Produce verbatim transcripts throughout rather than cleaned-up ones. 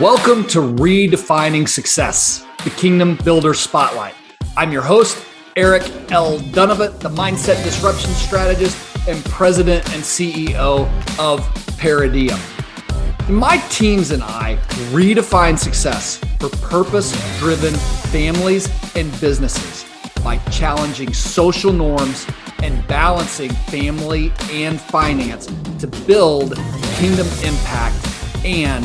Welcome to Redefining Success, the Kingdom Builders Spotlight. I'm your host, Eric L. Dunavant, the Mindset Disruption Strategist and President and C E O of Paradium. My teams and I redefine success for purpose-driven families and businesses by challenging social norms and balancing family and finance to build kingdom impact and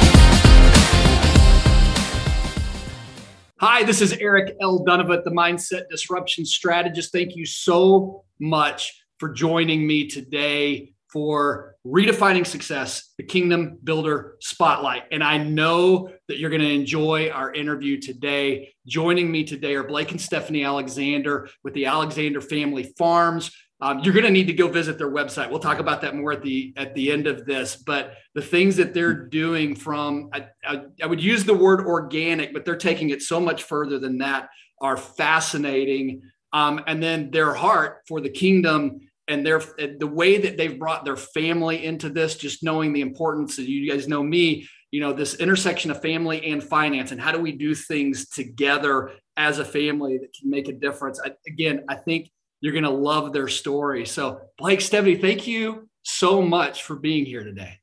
Hi, this is Eric L. Dunavant, the Mindset Disruption Strategist. Thank you so much for joining me today for Redefining Success, the Kingdom Builder Spotlight. And I know that you're going to enjoy our interview today. Joining me today are Blake and Stephanie Alexandre with the Alexandre Family Farms. Um, you're going to need to go visit their website. We'll talk about that more at the at the end of this. But the things that they're doing from, I, I, I would use the word organic, but they're taking it so much further than that, are fascinating. Um, and then their heart for the kingdom and their the way that they've brought their family into this, just knowing the importance, and you guys know me, you know, this intersection of family and finance, and how do we do things together as a family that can make a difference. I, again, I think you're going to love their story. So Blake, Stephanie, thank you so much for being here today.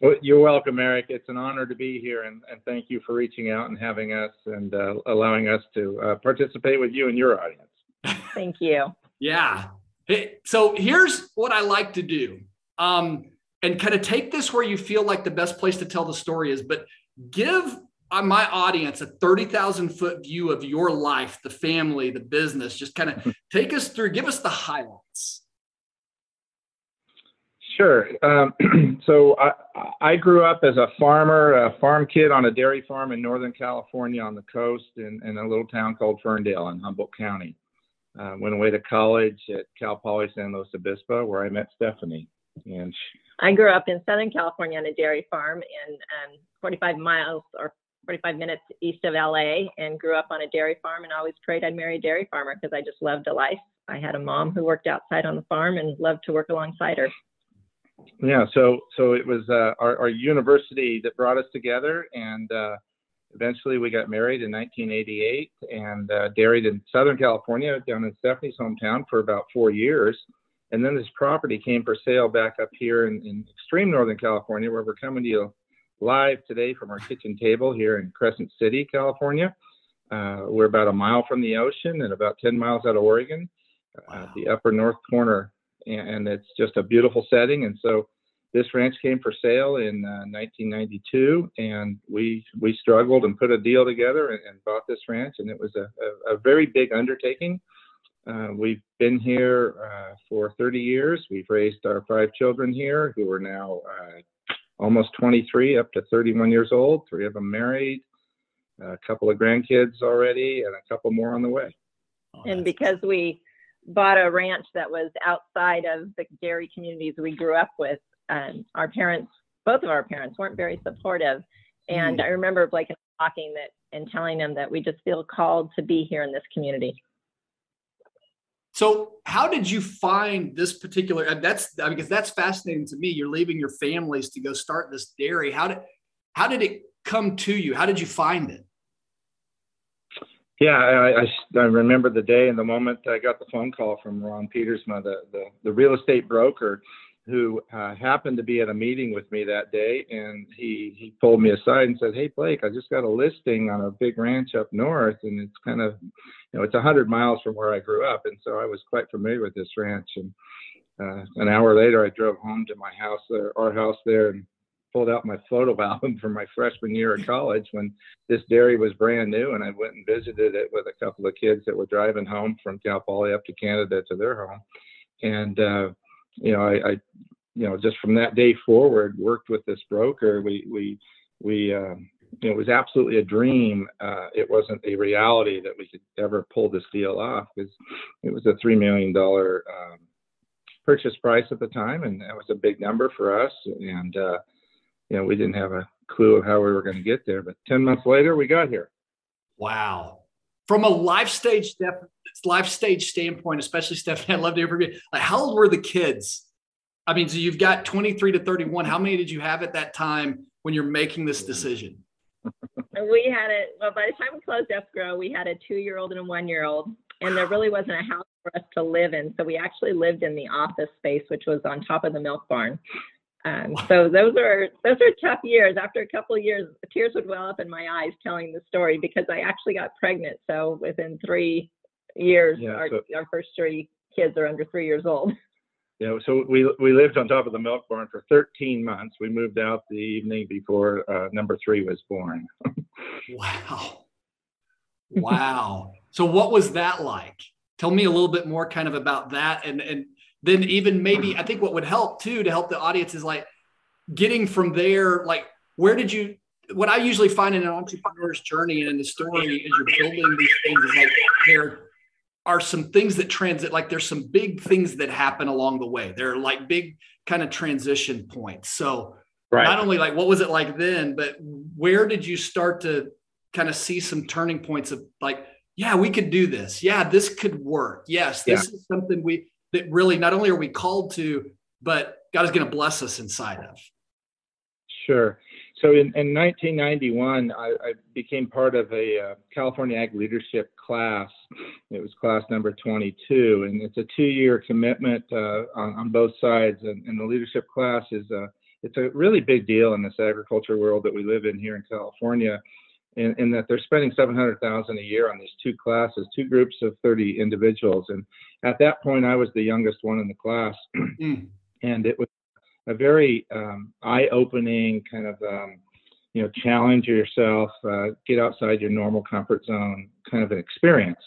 Well, you're welcome, Eric. It's an honor to be here, and, and thank you for reaching out and having us and uh, allowing us to uh, participate with you and your audience. Thank you. Yeah. So here's what I like to do, um, and kind of take this where you feel like the best place to tell the story is, but give my audience a thirty thousand foot view of your life, the family, the business. Just kind of take us through, give us the highlights. Sure. Um, so I, I grew up as a farmer, a farm kid on a dairy farm in Northern California on the coast in, in a little town called Ferndale in Humboldt County. Uh, went away to college at Cal Poly San Luis Obispo, where I met Stephanie. And I grew up in Southern California on a dairy farm in um, forty-five miles or forty-five minutes east of L A, and grew up on a dairy farm and always prayed I'd marry a dairy farmer because I just loved a life. I had a mom who worked outside on the farm and loved to work alongside her. Yeah, so so it was uh, our, our university that brought us together, and uh, eventually we got married in nineteen eighty-eight and uh, dairied in Southern California down in Stephanie's hometown for about four years. And then this property came for sale back up here in, in extreme Northern California, where we're coming to you live today from our kitchen table here in Crescent City, California. Uh, we're about a mile from the ocean and about ten miles out of Oregon, wow. uh, the upper north corner. And, and it's just a beautiful setting. And so this ranch came for sale in uh, nineteen ninety-two, and we we struggled and put a deal together and, and bought this ranch. And it was a, a, a very big undertaking. Uh, we've been here uh, for thirty years. We've raised our five children here, who are now uh, almost twenty-three, up to thirty-one years old. Three of them married, a couple of grandkids already, and a couple more on the way. And because we bought a ranch that was outside of the dairy communities we grew up with, um, our parents, both of our parents, weren't very supportive. And I remember Blake and I talking that and telling them that we just feel called to be here in this community. So how did you find this particular, that's I mean, because that's fascinating to me. You're leaving your families to go start this dairy. How did, how did it come to you? How did you find it? Yeah, I, I, I remember the day and the moment I got the phone call from Ron Petersman, the, the, the real estate broker, who uh, happened to be at a meeting with me that day. And he, he pulled me aside and said, "Hey, Blake, I just got a listing on a big ranch up north. And it's kind of, you know, it's one hundred miles from where I grew up." And so I was quite familiar with this ranch. And uh, an hour later, I drove home to my house, uh, our house there, and pulled out my photo album from my freshman year at college when this dairy was brand new. And I went and visited it with a couple of kids that were driving home from Cal Poly up to Canada to their home. And, uh, you know, I, I, you know, just from that day forward, worked with this broker. We, we, we, um, it was absolutely a dream. Uh, it wasn't a reality that we could ever pull this deal off, because it was a three million dollars um, purchase price at the time, and that was a big number for us. And, uh, you know, we didn't have a clue of how we were going to get there, but ten months later, we got here. Wow. From a life stage step, life stage standpoint, especially Stephanie, I'd love to hear from you. Like, how old were the kids? I mean, so you've got twenty-three to thirty-one. How many did you have at that time when you're making this decision? We had it, well, by the time we closed escrow, we had a two-year-old and a one-year-old, and there really wasn't a house for us to live in. So we actually lived in the office space, which was on top of the milk barn. Um, so those are those are tough years. After a couple of years, tears would well up in my eyes telling the story, because I actually got pregnant. So within three years, yeah, our, so, our first three kids are under three years old. Yeah, so we we lived on top of the milk barn for thirteen months. We moved out the evening before uh, number three was born. Wow. Wow. So what was that like? Tell me a little bit more kind of about that, and and then even maybe, I think what would help too, to help the audience, is like getting from there, like where did you, what I usually find in an entrepreneur's journey and in the story as you're building these things is like, there are some things that transit, like there's some big things that happen along the way. They're like big kind of transition points. So right. Not only like, what was it like then, but where did you start to kind of see some turning points of like, yeah, we could do this. Yeah, this could work. Yes, this yeah. is something we, that really not only are we called to, but God is going to bless us inside of. Sure. So in, in nineteen ninety-one, I, I became part of a uh, California Ag Leadership class. It was class number twenty-two, and it's a two-year commitment uh, on, on both sides. And, and the leadership class is a, it's a really big deal in this agriculture world that we live in here in California, in, in that they're spending seven hundred thousand dollars a year on these two classes, two groups of thirty individuals. And at that point, I was the youngest one in the class, mm. and it was a very um, eye-opening kind of, um, you know, challenge yourself, uh, get outside your normal comfort zone kind of an experience.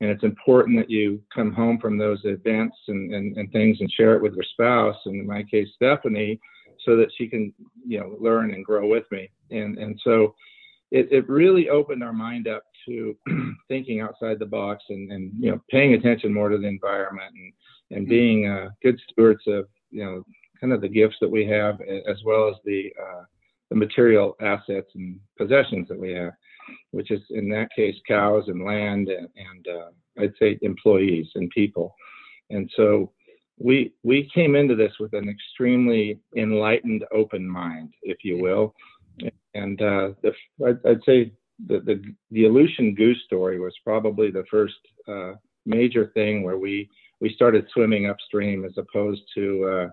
And it's important that you come home from those events and, and, and things and share it with your spouse, and in my case, Stephanie, so that she can, you know, learn and grow with me. And, and so It, it really opened our mind up to thinking outside the box, and, and, you know, paying attention more to the environment, and, and being uh, good stewards of, you know, kind of the gifts that we have, as well as the uh, the material assets and possessions that we have, which is in that case cows and land, and, and uh, I'd say employees and people. And so we we came into this with an extremely enlightened, open mind, if you will. And uh, the, I'd, I'd say the, the the Aleutian goose story was probably the first uh, major thing where we, we started swimming upstream, as opposed to, uh,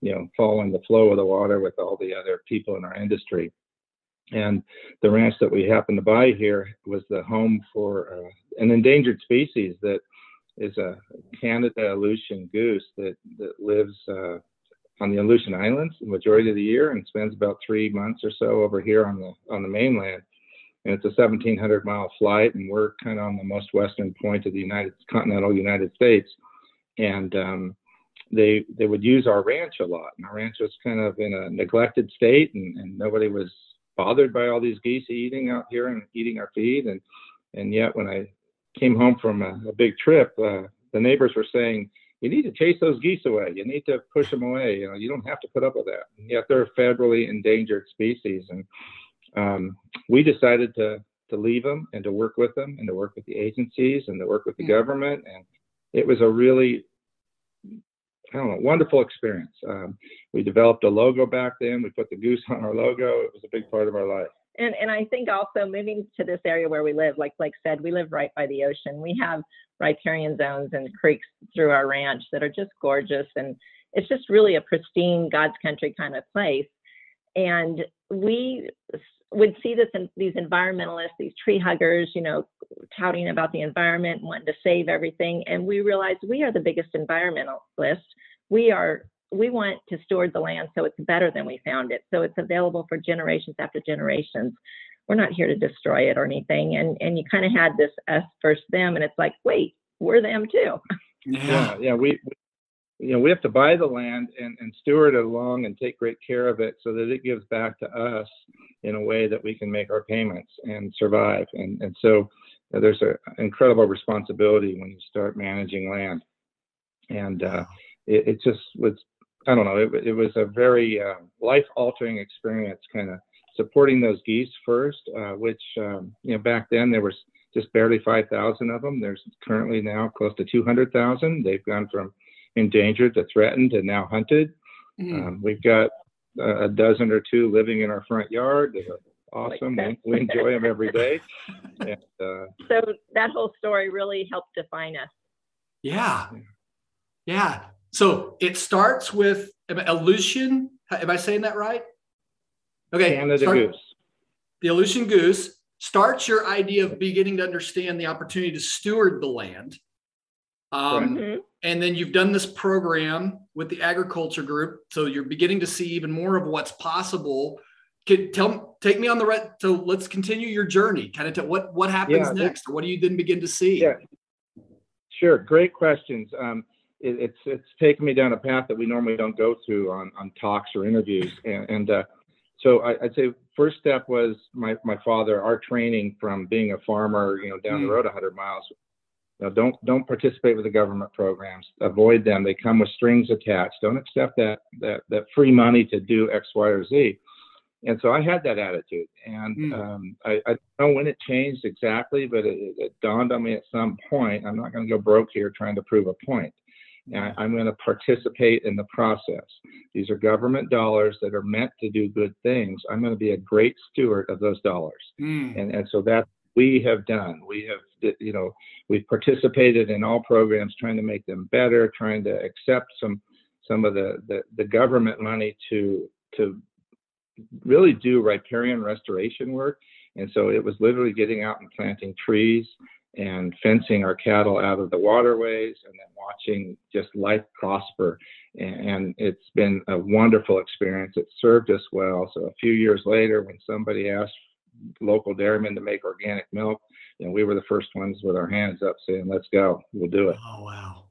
you know, following the flow of the water with all the other people in our industry. And the ranch that we happened to buy here was the home for uh, an endangered species that is a Canada Aleutian goose that, that lives uh, on the Aleutian Islands the majority of the year, and spends about three months or so over here on the on the mainland. And it's a seventeen hundred mile flight, and we're kind of on the most western point of the United continental United States. And um, they they would use our ranch a lot. And our ranch was kind of in a neglected state, and, and nobody was bothered by all these geese eating out here and eating our feed. And and yet when I came home from a, a big trip, uh, the neighbors were saying, "You need to chase those geese away. You need to push them away. You know, you don't have to put up with that." And yet they're a federally endangered species. And um, we decided to to leave them, and to work with them, and to work with the agencies, and to work with the yeah. government. And it was a really, I don't know, wonderful experience. Um, we developed a logo back then. We put the goose on our logo. It was a big part of our life. And and I think also moving to this area where we live, like Blake said, we live right by the ocean. We have riparian zones and creeks through our ranch that are just gorgeous. And it's just really a pristine God's country kind of place. And we would see this in these environmentalists, these tree huggers, you know, touting about the environment and wanting to save everything. And we realized we are the biggest environmentalist. We are We want to steward the land so it's better than we found it, so it's available for generations after generations. We're not here to destroy it or anything. And and you kind of had this us versus them, and it's like, wait, we're them too. Yeah, yeah. We, we you know, we have to buy the land and, and steward it along and take great care of it so that it gives back to us in a way that we can make our payments and survive. And, and so uh, there's an incredible responsibility when you start managing land. And uh, it, it just was, I don't know, it, it was a very uh, life-altering experience, kind of supporting those geese first, uh, which, um, you know, back then there was just barely five thousand of them. There's currently now close to two hundred thousand. They've gone from endangered to threatened and now hunted. Mm. Um, we've got a dozen or two living in our front yard. They're awesome. Like we, we enjoy them every day. And, uh, so that whole story really helped define us. Yeah. Yeah. So it starts with Aleutian. Am I saying that right? Okay. Canada start, goose. The Aleutian goose starts your idea of beginning to understand the opportunity to steward the land. Um, mm-hmm. And then you've done this program with the agriculture group. So you're beginning to see even more of what's possible. Could tell, take me on the right. So let's continue your journey. Kind of t- what, what happens yeah, next? Or what do you then begin to see? Yeah. Sure. Great questions. Um, it, it's, it's taken me down a path that we normally don't go through on, on talks or interviews. And, and uh, so I, I'd say first step was my, my father, our training from being a farmer, you know, down mm. the road a hundred miles. No, don't don't participate with the government programs. Avoid them. They come with strings attached. Don't accept that that that free money to do X, Y, or Z. And so I had that attitude. And mm. um, I, I don't know when it changed exactly, but it, it dawned on me at some point, I'm not going to go broke here trying to prove a point. And I, I'm going to participate in the process. These are government dollars that are meant to do good things. I'm going to be a great steward of those dollars. Mm. And, and so that's we have done. We have, you know, we've participated in all programs, trying to make them better, trying to accept some some of the, the, the government money to to really do riparian restoration work. And so it was literally getting out and planting trees and fencing our cattle out of the waterways and then watching just life prosper. And, and it's been a wonderful experience. It served us well. So a few years later, when somebody asked local dairymen to make organic milk, and we were the first ones with our hands up saying, let's go, we'll do it. Oh, wow.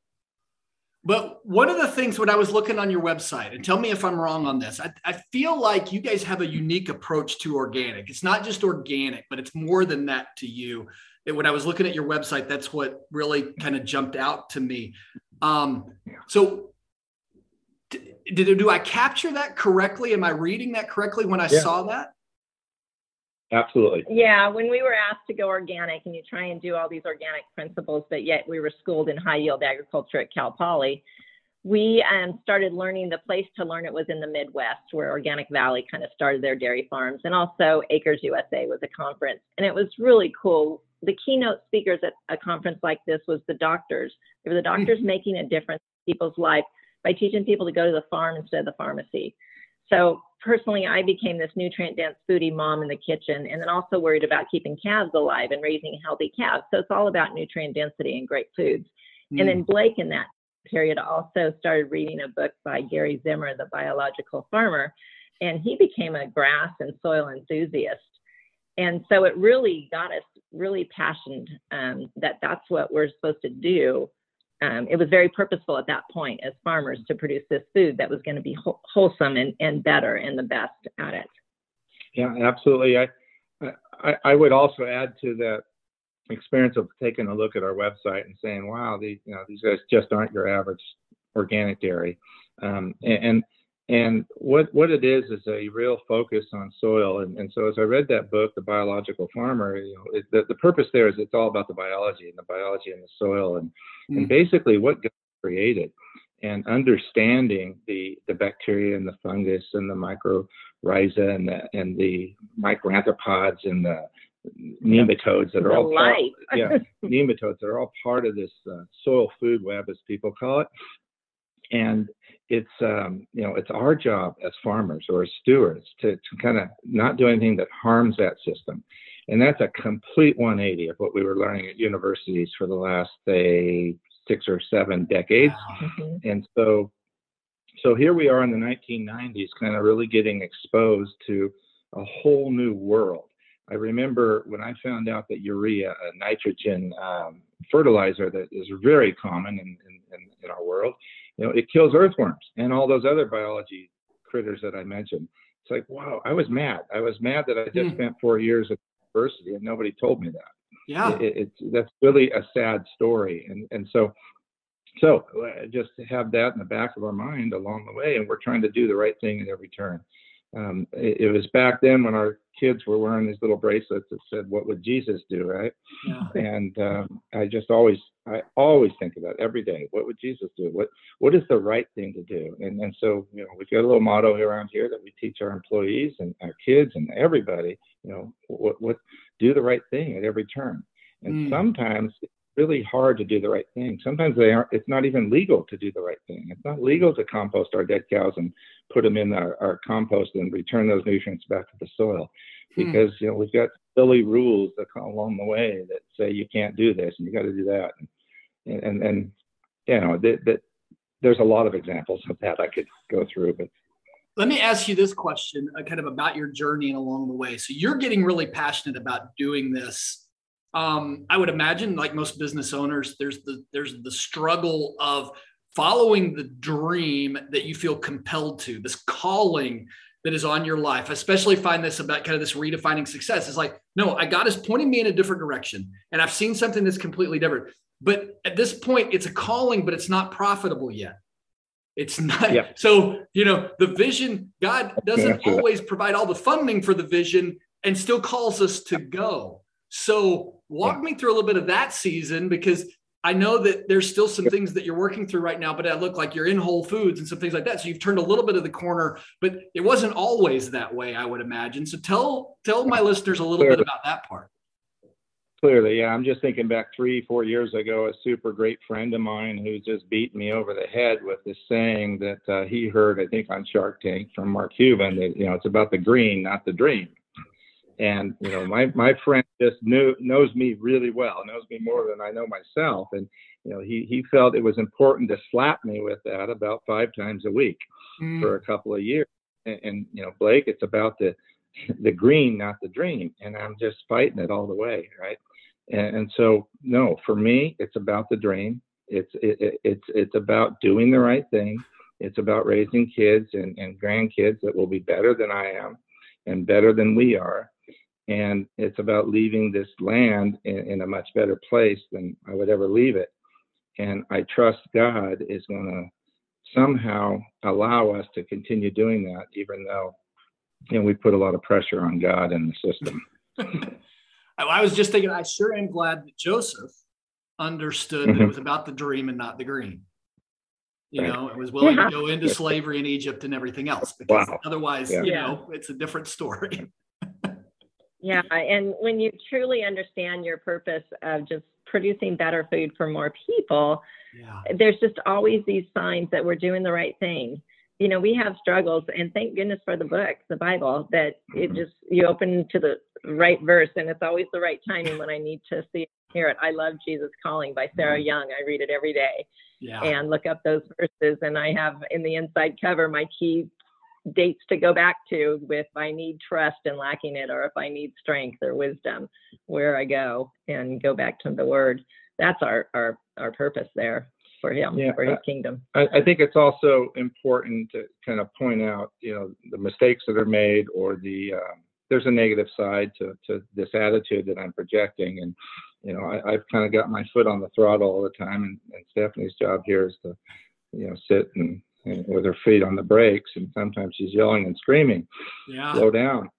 But one of the things when I was looking on your website, and tell me if I'm wrong on this, I, I feel like you guys have a unique approach to organic. It's not just organic, but it's more than that to you. And when I was looking at your website, that's what really kind of jumped out to me. Um, so d- did, do I capture that correctly? Am I reading that correctly when I yeah. saw that? Absolutely. Yeah. When we were asked to go organic and you try and do all these organic principles, but yet we were schooled in high yield agriculture at Cal Poly, we um, started learning the place to learn it was in the Midwest, where Organic Valley kind of started their dairy farms. And also Acres U S A was a conference. And it was really cool. The keynote speakers at a conference like this was the doctors. They were the doctors mm-hmm. making a difference in people's life by teaching people to go to the farm instead of the pharmacy. So personally, I became this nutrient-dense foodie mom in the kitchen, and then also worried about keeping calves alive and raising healthy calves. So it's all about nutrient density and great foods. Mm. And then Blake in that period also started reading a book by Gary Zimmer, The Biological Farmer, and he became a grass and soil enthusiast. And so it really got us really passionate um, that that's what we're supposed to do. Um, it was very purposeful at that point as farmers to produce this food that was going to be wh- wholesome and, and better and the best at it. Yeah, absolutely. I, I I would also add to that experience of taking a look at our website and saying, wow, these you know these guys just aren't your average organic dairy. Um, and and what what it is is a real focus on soil. And, and so as I read that book, The Biological Farmer, you know, it, the, the purpose there is it's all about the biology and the biology and the soil and And basically what God created, and understanding the, the bacteria and the fungus and the mycorrhiza and the, and the microanthropods and the nematodes that are the all part, yeah, nematodes that are all part of this uh, soil food web, as people call it. And it's, um, you know, it's our job as farmers or as stewards to, to kind of not do anything that harms that system. And that's a complete one eighty of what we were learning at universities for the last, say, six or seven decades. Wow. And so so here we are in the nineteen nineties, kind of really getting exposed to a whole new world. I remember when I found out that urea, a nitrogen um, fertilizer that is very common in, in, in our world, you know, it kills earthworms and all those other biology critters that I mentioned. It's like, wow, I was mad. I was mad that I just mm. spent four years at university and nobody told me that. Yeah, it, it, it's that's really a sad story. And and so, so just to have that in the back of our mind along the way, and we're trying to do the right thing at every turn. Um, it, it was back then when our kids were wearing these little bracelets that said, "What would Jesus do?" Right? Yeah. And um, I just always, I always think about every day, what would Jesus do? What What is the right thing to do? And and so, you know, we've got a little motto around here that we teach our employees and our kids and everybody. You know, what what do the right thing at every turn. And mm. sometimes it's really hard to do the right thing. Sometimes they aren't. It's not even legal to do the right thing. It's not legal to compost our dead cows and put them in our, our compost and return those nutrients back to the soil, because mm. you know, we've got silly rules that come along the way that say you can't do this and you got to do that. And and and you know that, that there's a lot of examples of that I could go through, but. Let me ask you this question, uh, kind of about your journey and along the way. So you're getting really passionate about doing this. Um, I would imagine, like most business owners, there's the there's the struggle of following the dream that you feel compelled to, this calling that is on your life. I especially find this about kind of this redefining success. It's like, no, I, God is pointing me in a different direction, and I've seen something that's completely different. But at this point, it's a calling, but it's not profitable yet. It's not. Yep. So, you know, the vision, God doesn't always provide all the funding for the vision and still calls us to go. So walk yeah. me through a little bit of that season, because I know that there's still some things that you're working through right now, but it looked like you're in Whole Foods and some things like that. So you've turned a little bit of the corner, but it wasn't always that way, I would imagine. So tell, tell my listeners a little Clearly. bit about that part. Clearly, yeah. I'm just thinking back three, four years ago, a super great friend of mine who just beat me over the head with this saying that uh, he heard, I think, on Shark Tank from Mark Cuban, that, you know, it's about the green, not the dream. And, you know, my, my friend just knew, knows me really well, knows me more than I know myself. And, you know, he, he felt it was important to slap me with that about five times a week mm. for a couple of years. And, and, you know, Blake, it's about the the green, not the dream. And I'm just fighting it all the way, right? And so, no, for me, it's about the dream. It's it, it, it's it's about doing the right thing. It's about raising kids and, and grandkids that will be better than I am and better than we are. And it's about leaving this land in, in a much better place than I would ever leave it. And I trust God is going to somehow allow us to continue doing that, even though, you know, we put a lot of pressure on God and the system. I was just thinking, I sure am glad that Joseph understood mm-hmm. that it was about the dream and not the green. You right. know, it was willing to go into slavery in Egypt and everything else, because wow. otherwise, yeah. you know, it's a different story. Yeah. And when you truly understand your purpose of just producing better food for more people, yeah. there's just always these signs that we're doing the right thing. You know, we have struggles, and thank goodness for the book, the Bible, that it just, you open to the right verse, and it's always the right timing when I need to see it, hear it. I love Jesus Calling by Sarah Young. I read it every day yeah. and look up those verses. And I have in the inside cover my key dates to go back to with if I need trust and lacking it, or if I need strength or wisdom, where I go and go back to the Word. That's our our our purpose there. For him, yeah, for his kingdom. I, I think it's also important to kind of point out, you know, the mistakes that are made, or the uh, there's a negative side to, to this attitude that I'm projecting. And, you know, I, I've kind of got my foot on the throttle all the time. And, and Stephanie's job here is to, you know, sit and, and with her feet on the brakes. And sometimes she's yelling and screaming, yeah. slow down.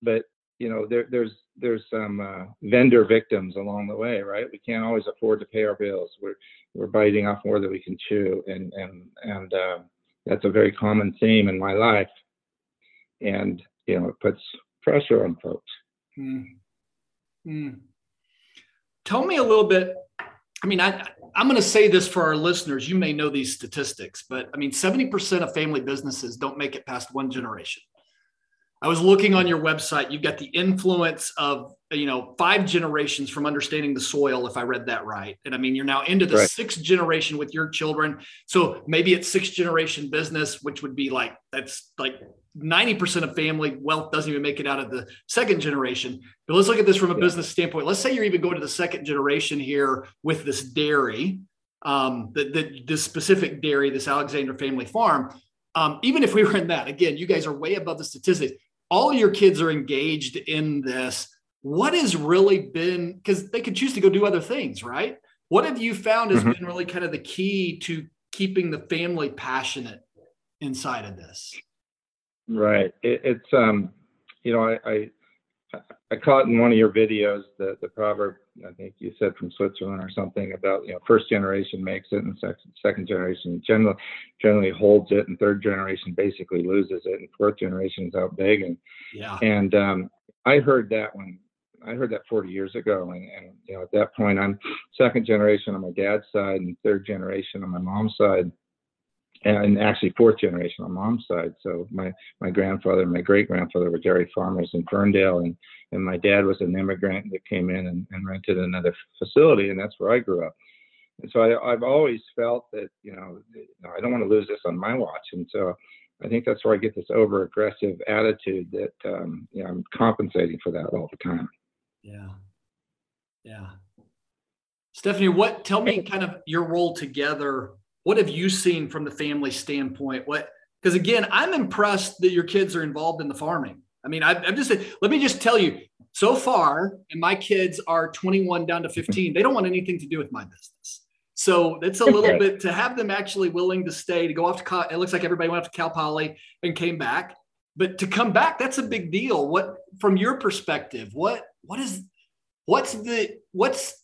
But, you know, there, there's there's some uh, vendor victims along the way, right? We can't always afford to pay our bills. We're we're biting off more than we can chew, and and and uh, that's a very common theme in my life. And you know, it puts pressure on folks. Mm. Mm. Tell me a little bit. I mean, I I'm going to say this for our listeners. You may know these statistics, but I mean, seventy percent of family businesses don't make it past one generation. I was looking on your website. You've got the influence of, you know, five generations from understanding the soil, if I read that right. And I mean, you're now into the right. sixth generation with your children. So maybe it's sixth generation business, which would be like, that's like ninety percent of family wealth doesn't even make it out of the second generation. But let's look at this from a yeah. business standpoint. Let's say you're even going to the second generation here with this dairy, um, the, the, this specific dairy, this Alexandre Family Farm. um, even if we were in that, again, you guys are way above the statistics. All your kids are engaged in this. What has really been, because they could choose to go do other things, right? What have you found has mm-hmm. been really kind of the key to keeping the family passionate inside of this? Right. It, it's, um, you know, I, I I caught in one of your videos the, the proverb, I think you said from Switzerland or something about, you know, first generation makes it and second, second generation generally, generally holds it and third generation basically loses it and fourth generation is out begging. Yeah. And um, I heard that when I heard that forty years ago. And, and, you know, at that point, I'm second generation on my dad's side and third generation on my mom's side. And actually fourth generation on mom's side. So my, my grandfather and my great-grandfather were dairy farmers in Ferndale, and, and my dad was an immigrant that came in and, and rented another facility, and that's where I grew up. And so I, I've always felt that, you know, I don't want to lose this on my watch. And so I think that's where I get this over-aggressive attitude that um, you know, I'm compensating for that all the time. Yeah, yeah. Stephanie, what? Tell me kind of your role together. What have you seen from the family standpoint? What, because again, I'm impressed that your kids are involved in the farming. I mean, I've, I've just, let me just tell you, so far, and my kids are twenty-one down to fifteen, they don't want anything to do with my business. So it's a little bit to have them actually willing to stay, to go off to, Cal, it looks like everybody went off to Cal Poly and came back, but to come back, that's a big deal. What, from your perspective, what, what is, what's the, what's,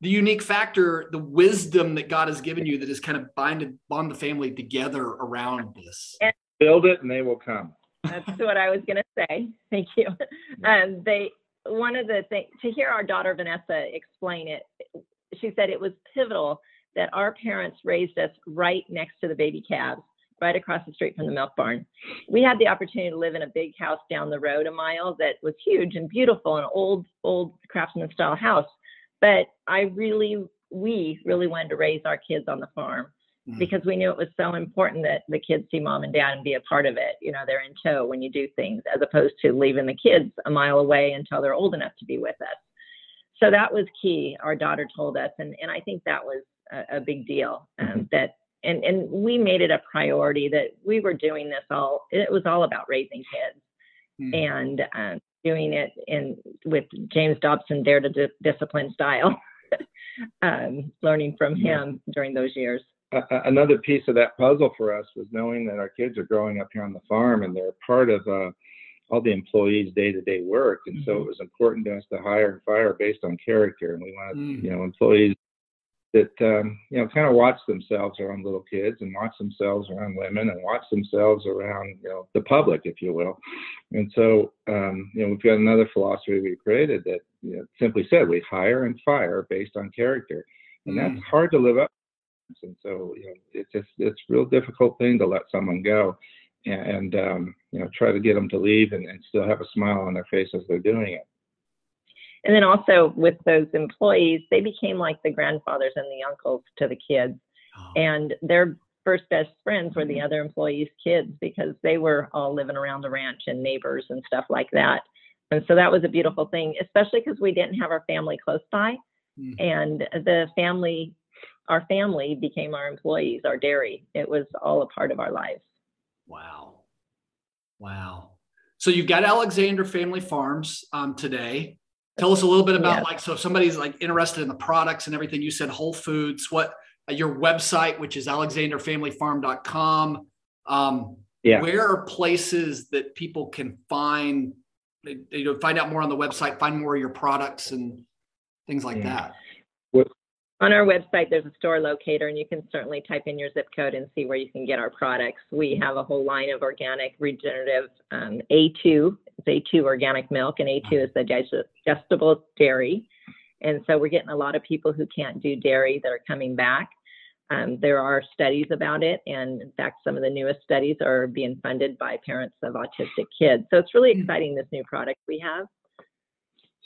the unique factor, the wisdom that God has given you that has kind of binded, bond the family together around this? And build it and they will come. That's what I was going to say. Thank you. Um, they, one of the things, to hear our daughter Vanessa explain it, she said it was pivotal that our parents raised us right next to the baby calves, right across the street from the milk barn. We had the opportunity to live in a big house down the road a mile that was huge and beautiful, an old, old craftsman style house. But I really, we really wanted to raise our kids on the farm mm. because we knew it was so important that the kids see mom and dad and be a part of it. You know, they're in tow when you do things, as opposed to leaving the kids a mile away until they're old enough to be with us. So that was key. Our daughter told us, and, and I think that was a, a big deal um, mm-hmm. that, and, and we made it a priority that we were doing this all, it was all about raising kids mm. and, um, doing it in with James Dobson, Dare to Di- Discipline style, um, learning from him yeah. during those years. Uh, another piece of that puzzle for us was knowing that our kids are growing up here on the farm and they're part of uh, all the employees' day-to-day work. And mm-hmm. so it was important to us to hire and fire based on character. And we wanted, mm-hmm. you know, employees that, um, you know, kind of watch themselves around little kids and watch themselves around women and watch themselves around, you know, the public, if you will. And so, um, you know, we've got another philosophy we created that, you know, simply said, we hire and fire based on character. And mm. that's hard to live up to. And so, you know, it's just, it's a real difficult thing to let someone go and, and um, you know, try to get them to leave and, and still have a smile on their face as they're doing it. And then also with those employees, they became like the grandfathers and the uncles to the kids. Oh. And their first best friends were the other employees' kids because they were all living around the ranch and neighbors and stuff like that. And so that was a beautiful thing, especially because we didn't have our family close by. Mm-hmm. And the family, our family became our employees, our dairy. It was all a part of our lives. Wow. Wow. So you've got Alexandre Family Farms um, today. Tell us a little bit about yeah. like, so if somebody's like interested in the products and everything, you said Whole Foods, what uh, your website, which is alexander family farm dot com. Um, yeah. Where are places that people can find, you know, find out more on the website, find more of your products and things like yeah. that? What? On our website, there's a store locator, and you can certainly type in your zip code and see where you can get our products. We have a whole line of organic, regenerative um, A two, it's A two organic milk, and A two is the digestible dairy. And so we're getting a lot of people who can't do dairy that are coming back. Um, there are studies about it, and in fact, some of the newest studies are being funded by parents of autistic kids. So it's really exciting, this new product we have.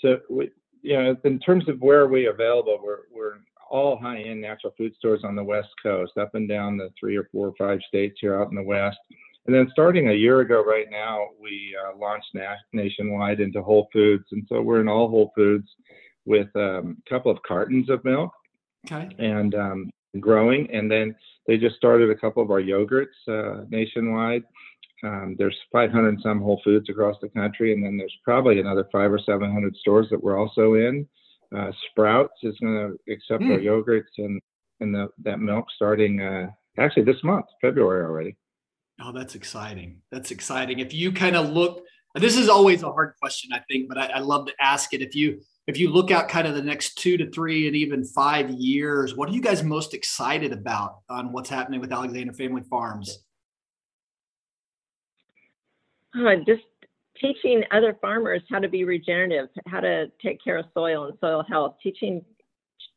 So, we, you know, in terms of where we're available, we're we're all high-end natural food stores on the West Coast, up and down the three or four or five states here out in the West. And then starting a year ago right now, we uh, launched na- nationwide into Whole Foods. And so we're in all Whole Foods with um, a couple of cartons of milk. Okay. And um, growing. And then they just started a couple of our yogurts uh, nationwide. Um, there's five hundred and some Whole Foods across the country. And then there's probably another five or seven hundred stores that we're also in. Uh, Sprouts is going to accept mm. our yogurts and, and the, that milk starting uh, actually this month, February already. Oh, that's exciting. That's exciting. If you kind of look, this is always a hard question, I think, but I, I love to ask it. If you, if you look out kind of the next two to three and even five years, what are you guys most excited about on what's happening with Alexandre Family Farms? Uh, just teaching other farmers how to be regenerative, how to take care of soil and soil health, teaching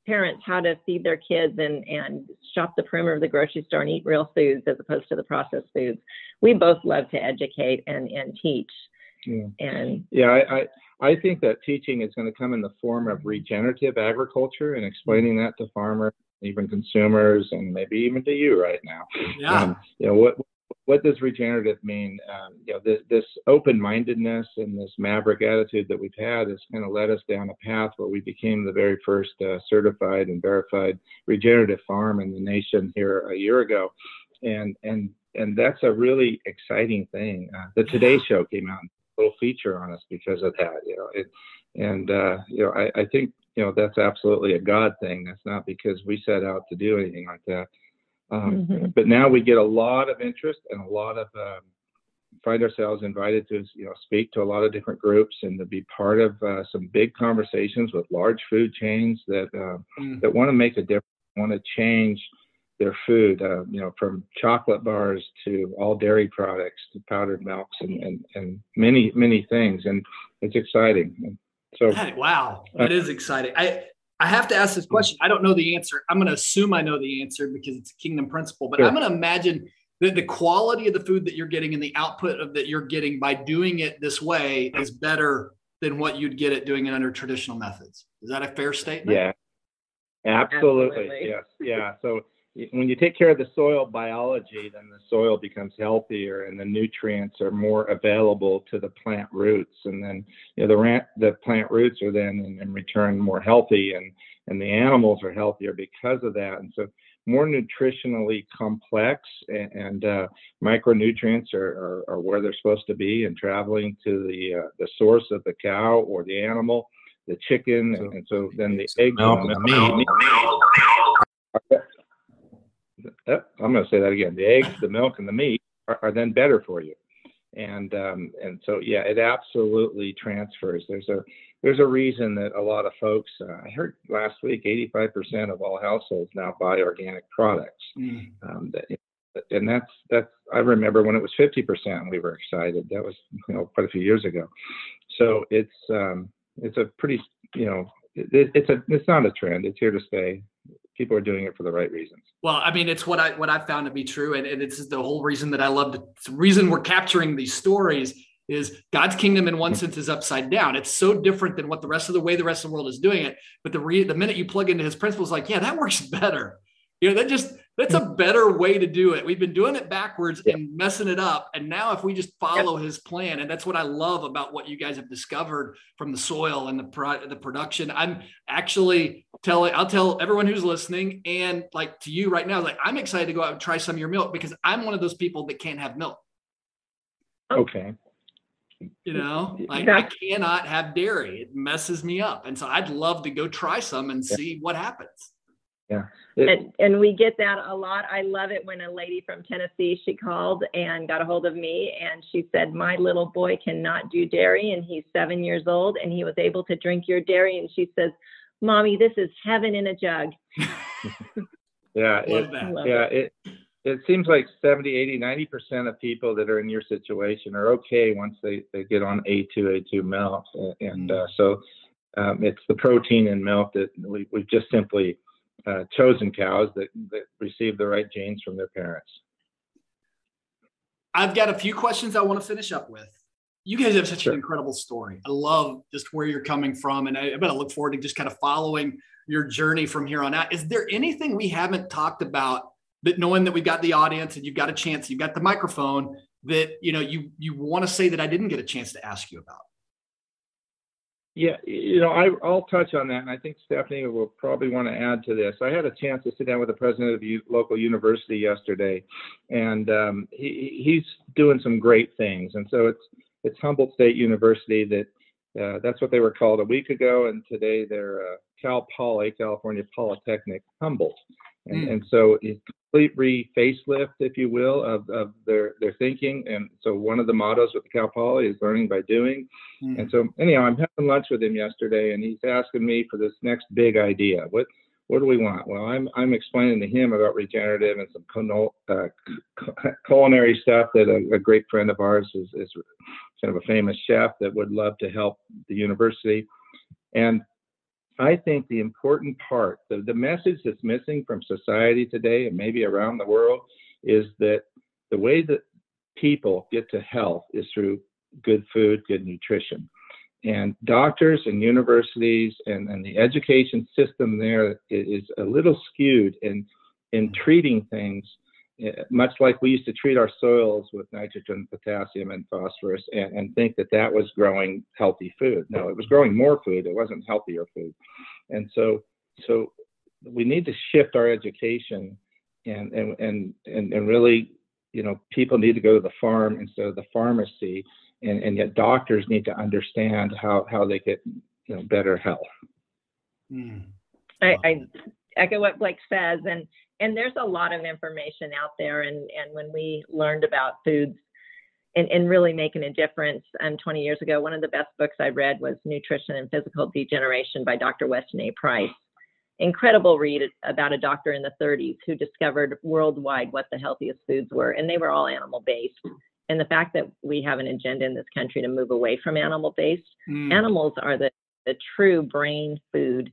parents how to feed their kids and, and shop the perimeter of the grocery store and eat real foods as opposed to the processed foods. We both love to educate and, and teach. Yeah. And yeah, I, I I think that teaching is going to come in the form of regenerative agriculture and explaining that to farmers, even consumers, and maybe even to you right now. Yeah. Um, you know, what what does regenerative mean? Um, you know, this, this open-mindedness and this maverick attitude that we've had has kind of led us down a path where we became the very first uh, certified and verified regenerative farm in the nation here a year ago, and and and that's a really exciting thing. Uh, the Today Show came out. Little feature on us because of that, you know, it, and, uh, you know, I, I think, you know, that's absolutely a God thing. That's not because we set out to do anything like that. Um, mm-hmm. But now we get a lot of interest and a lot of, um, find ourselves invited to, you know, speak to a lot of different groups and to be part of uh, some big conversations with large food chains that, uh, mm. that want to make a difference, want to change their food, uh, you know, from chocolate bars to all dairy products to powdered milks and, and, and many, many things. And it's exciting. So, wow, that uh, is exciting. I, I have to ask this question. I don't know the answer. I'm going to assume I know the answer because it's a kingdom principle, but sure. I'm going to imagine that the quality of the food that you're getting and the output of that you're getting by doing it this way is better than what you'd get at doing it under traditional methods. Is that a fair statement? Yeah, absolutely. absolutely. Yes. Yeah. So, when you take care of the soil biology, then the soil becomes healthier and the nutrients are more available to the plant roots. And then, you know, the, ran- the plant roots are then in, in return more healthy and, and the animals are healthier because of that. And so more nutritionally complex and, and uh, micronutrients are, are, are where they're supposed to be and traveling to the, uh, the source of the cow or the animal, the chicken. So, and so then the eggs. No, and the meat. meat. Oh, I'm going to say that again. The eggs, the milk, and the meat are, are then better for you, and um, and so yeah, it absolutely transfers. There's a there's a reason that a lot of folks. Uh, I heard last week, eighty-five percent of all households now buy organic products, mm. um, that, and that's that's. I remember when it was fifty percent, we were excited. That was you know quite a few years ago. So it's um, it's a pretty you know it, it's a it's not a trend. It's here to stay. People are doing it for the right reasons. Well, I mean, it's what I what I found to be true. And, and it's the whole reason that I love to, the reason we're capturing these stories is God's kingdom in one sense is upside down. It's so different than what the rest of the way the rest of the world is doing it. But the re, the minute you plug into his principles, like, yeah, that works better. You know, that just, that's a better way to do it. We've been doing it backwards yeah. and messing it up. And now if we just follow yeah. his plan, and that's what I love about what you guys have discovered from the soil and the pro- the production. I'm actually telling, I'll tell everyone who's listening and like to you right now, like I'm excited to go out and try some of your milk because I'm one of those people that can't have milk. Okay. You know, like yeah. I cannot have dairy. It messes me up. And so I'd love to go try some and yeah. see what happens. Yeah. It, and, and we get that a lot. I love it when a lady from Tennessee, she called and got a hold of me and she said, my little boy cannot do dairy and he's seven years old and he was able to drink your dairy. And she says, Mommy, this is heaven in a jug. yeah. It, yeah. It. it it seems like seventy, eighty, ninety percent of people that are in your situation are okay once they, they get on A two, A two milk. And uh, so um, it's the protein in milk that we, we've just simply Uh, chosen cows that, that receive the right genes from their parents. I've got a few questions I want to finish up with. You guys have such sure. an incredible story. I love just where you're coming from, and I, I look forward to just kind of following your journey from here on out. Is there anything we haven't talked about that, knowing that we've got the audience and you've got a chance, you've got the microphone, that you know you you want to say that I didn't get a chance to ask you about? Yeah, you know, I, I'll touch on that, and I think Stephanie will probably want to add to this. I had a chance to sit down with the president of the local university yesterday, and um, he, he's doing some great things. And so it's it's Humboldt State University that uh, that's what they were called a week ago, and today they're uh, Cal Poly, California Polytechnic Humboldt. And, mm. and so it's complete re-facelift, if you will, of, of their, their thinking. And so one of the mottos with the Cal Poly is learning by doing. Mm. And so anyhow, I'm having lunch with him yesterday, and he's asking me for this next big idea. What what do we want? Well, I'm I'm explaining to him about regenerative and some cul- uh, culinary stuff that a, a great friend of ours is, is kind of a famous chef that would love to help the university. And I think the important part, the, the message that's missing from society today and maybe around the world, is that the way that people get to health is through good food, good nutrition. And doctors and universities and, and the education system there is a little skewed in, in treating things, much like we used to treat our soils with nitrogen, potassium, and phosphorus, and, and think that that was growing healthy food. No, it was growing more food. It wasn't healthier food. And so so we need to shift our education, and and and and, and really, you know, people need to go to the farm instead of the pharmacy, and, and yet doctors need to understand how, how they get, you know, better health. Mm. I, I echo what Blake says, and And there's a lot of information out there. And, and when we learned about foods and, and really making a difference um, twenty years ago, one of the best books I read was Nutrition and Physical Degeneration by Doctor Weston A. Price. Incredible read about a doctor in the thirties who discovered worldwide what the healthiest foods were. And they were all animal-based. And the fact that we have an agenda in this country to move away from animal-based, mm. animals are the, the true brain food.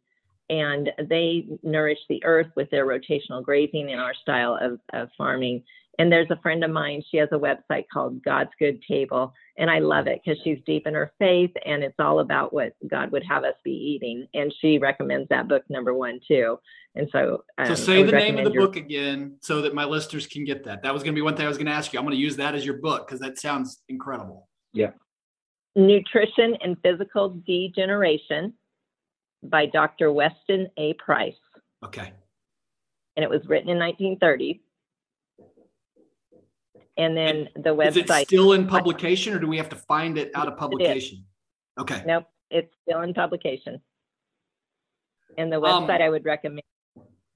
And they nourish the earth with their rotational grazing and our style of, of farming. And there's a friend of mine, she has a website called God's Good Table. And I love it because she's deep in her faith, and it's all about what God would have us be eating. And she recommends that book, number one, too. And so, um, so say the name of the your- book again so that my listeners can get that. That was going to be one thing I was going to ask you. I'm going to use that as your book because that sounds incredible. Yeah. Nutrition and Physical Degeneration by Doctor Weston A. Price. Okay. And it was written in nineteen thirty. And then the website. Is it still in publication, or do we have to find it out of publication? Okay. Nope. It's still in publication. And the website um, I would recommend.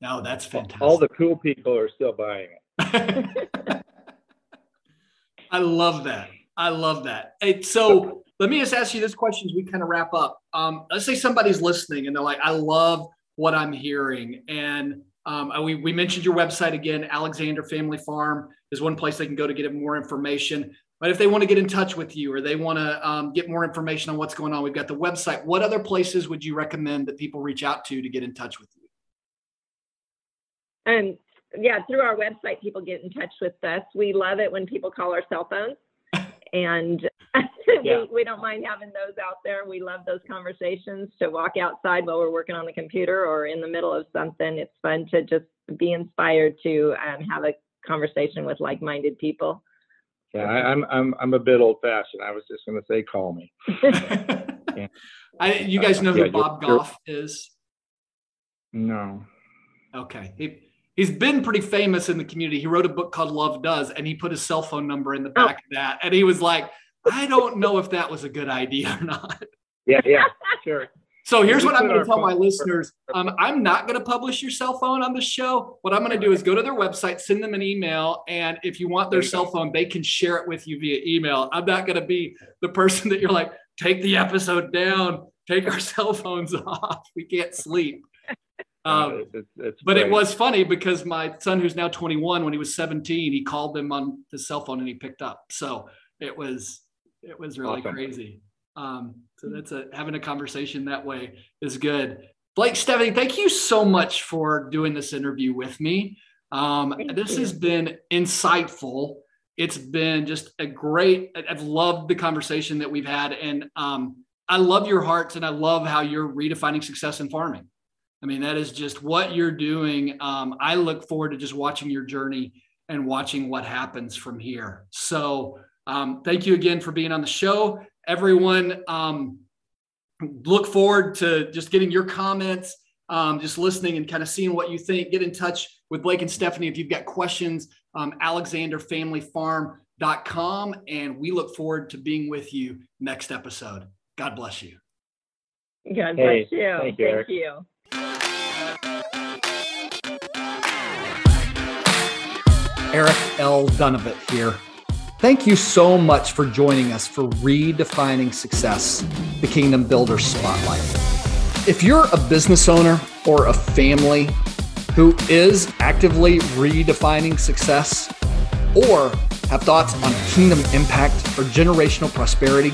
No, that's fantastic. All the cool people are still buying it. I love that. I love that. Hey, so let me just ask you this question as we kind of wrap up. Um, let's say somebody's listening and they're like, I love what I'm hearing. And um, we, we mentioned your website again. Alexandre Family Farm is one place they can go to get more information. But if they want to get in touch with you, or they want to um, get more information on what's going on, we've got the website. What other places would you recommend that people reach out to to get in touch with you? And um, yeah, through our website, people get in touch with us. We love it when people call our cell phones. And yeah. we, we don't mind having those out there. We love those conversations to walk outside while we're working on the computer or in the middle of something. It's fun to just be inspired to um, have a conversation with like-minded people. Yeah, I, I'm I'm I'm a bit old-fashioned. I was just going to say, call me. yeah. I, you guys know uh, who yeah, Bob you're, Goff you're... is? No. Okay. He He's been pretty famous in the community. He wrote a book called Love Does, and he put his cell phone number in the back oh. of that. And he was like, I don't know if that was a good idea or not. Yeah, yeah, sure. So here's what I'm going to tell my listeners. Um, I'm not going to publish your cell phone on the show. What I'm going to do is go to their website, send them an email, and if you want their cell phone, they can share it with you via email. I'm not going to be the person that you're like, take the episode down, take our cell phones off. We can't sleep. Um, it's, it's but great. It was funny because my son, who's now twenty-one, when he was seventeen, he called them on his cell phone and he picked up. So it was, it was really awesome. Crazy. Um, so that's a, having a conversation that way is good. Blake, Stephanie, thank you so much for doing this interview with me. Um, this you. has been insightful. It's been just a great, I've loved the conversation that we've had. And um, I love your hearts, and I love how you're redefining success in farming. I mean, that is just what you're doing. Um, I look forward to just watching your journey and watching what happens from here. So um, thank you again for being on the show. Everyone, um, look forward to just getting your comments, um, just listening and kind of seeing what you think. Get in touch with Blake and Stephanie if you've got questions, um, alexander family farm dot com. And we look forward to being with you next episode. God bless you. God bless you. Thank you. Thank you. Eric L. Dunavant here. Thank you so much for joining us for Redefining Success, the Kingdom Builders Spotlight. If you're a business owner or a family who is actively redefining success, or have thoughts on kingdom impact or generational prosperity,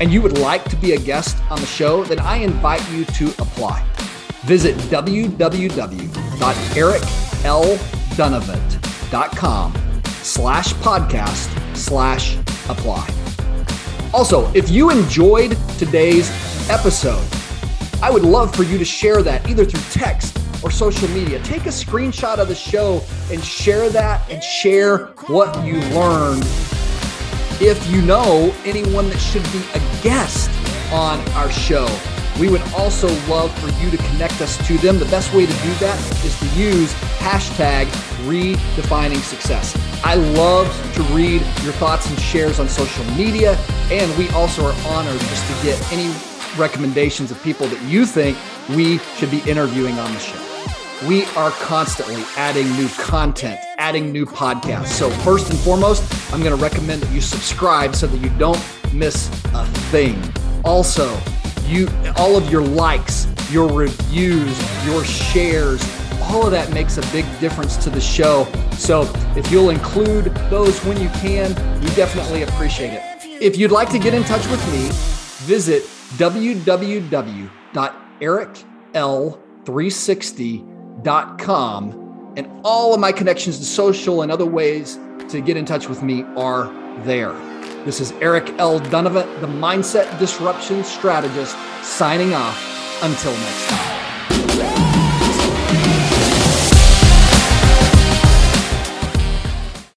and you would like to be a guest on the show, then I invite you to apply. Visit w w w dot eric l dunavant dot com slash podcast slash apply. Also, if you enjoyed today's episode, I would love for you to share that either through text or social media. Take a screenshot of the show and share that, and share what you learned if you know anyone that should be a guest on our show. We would also love for you to connect us to them. The best way to do that is to use hashtag Redefining Success. I love to read your thoughts and shares on social media, and we also are honored just to get any recommendations of people that you think we should be interviewing on the show. We are constantly adding new content, adding new podcasts. So first and foremost, I'm going to recommend that you subscribe so that you don't miss a thing. Also, you, all of your likes, your reviews, your shares, all of that makes a big difference to the show. So if you'll include those when you can, we definitely appreciate it. If you'd like to get in touch with me, visit w w w dot eric l three sixty dot com, and all of my connections to social and other ways to get in touch with me are there. This is Eric L. Dunavant, the Mindset Disruption Strategist, signing off. Until next time.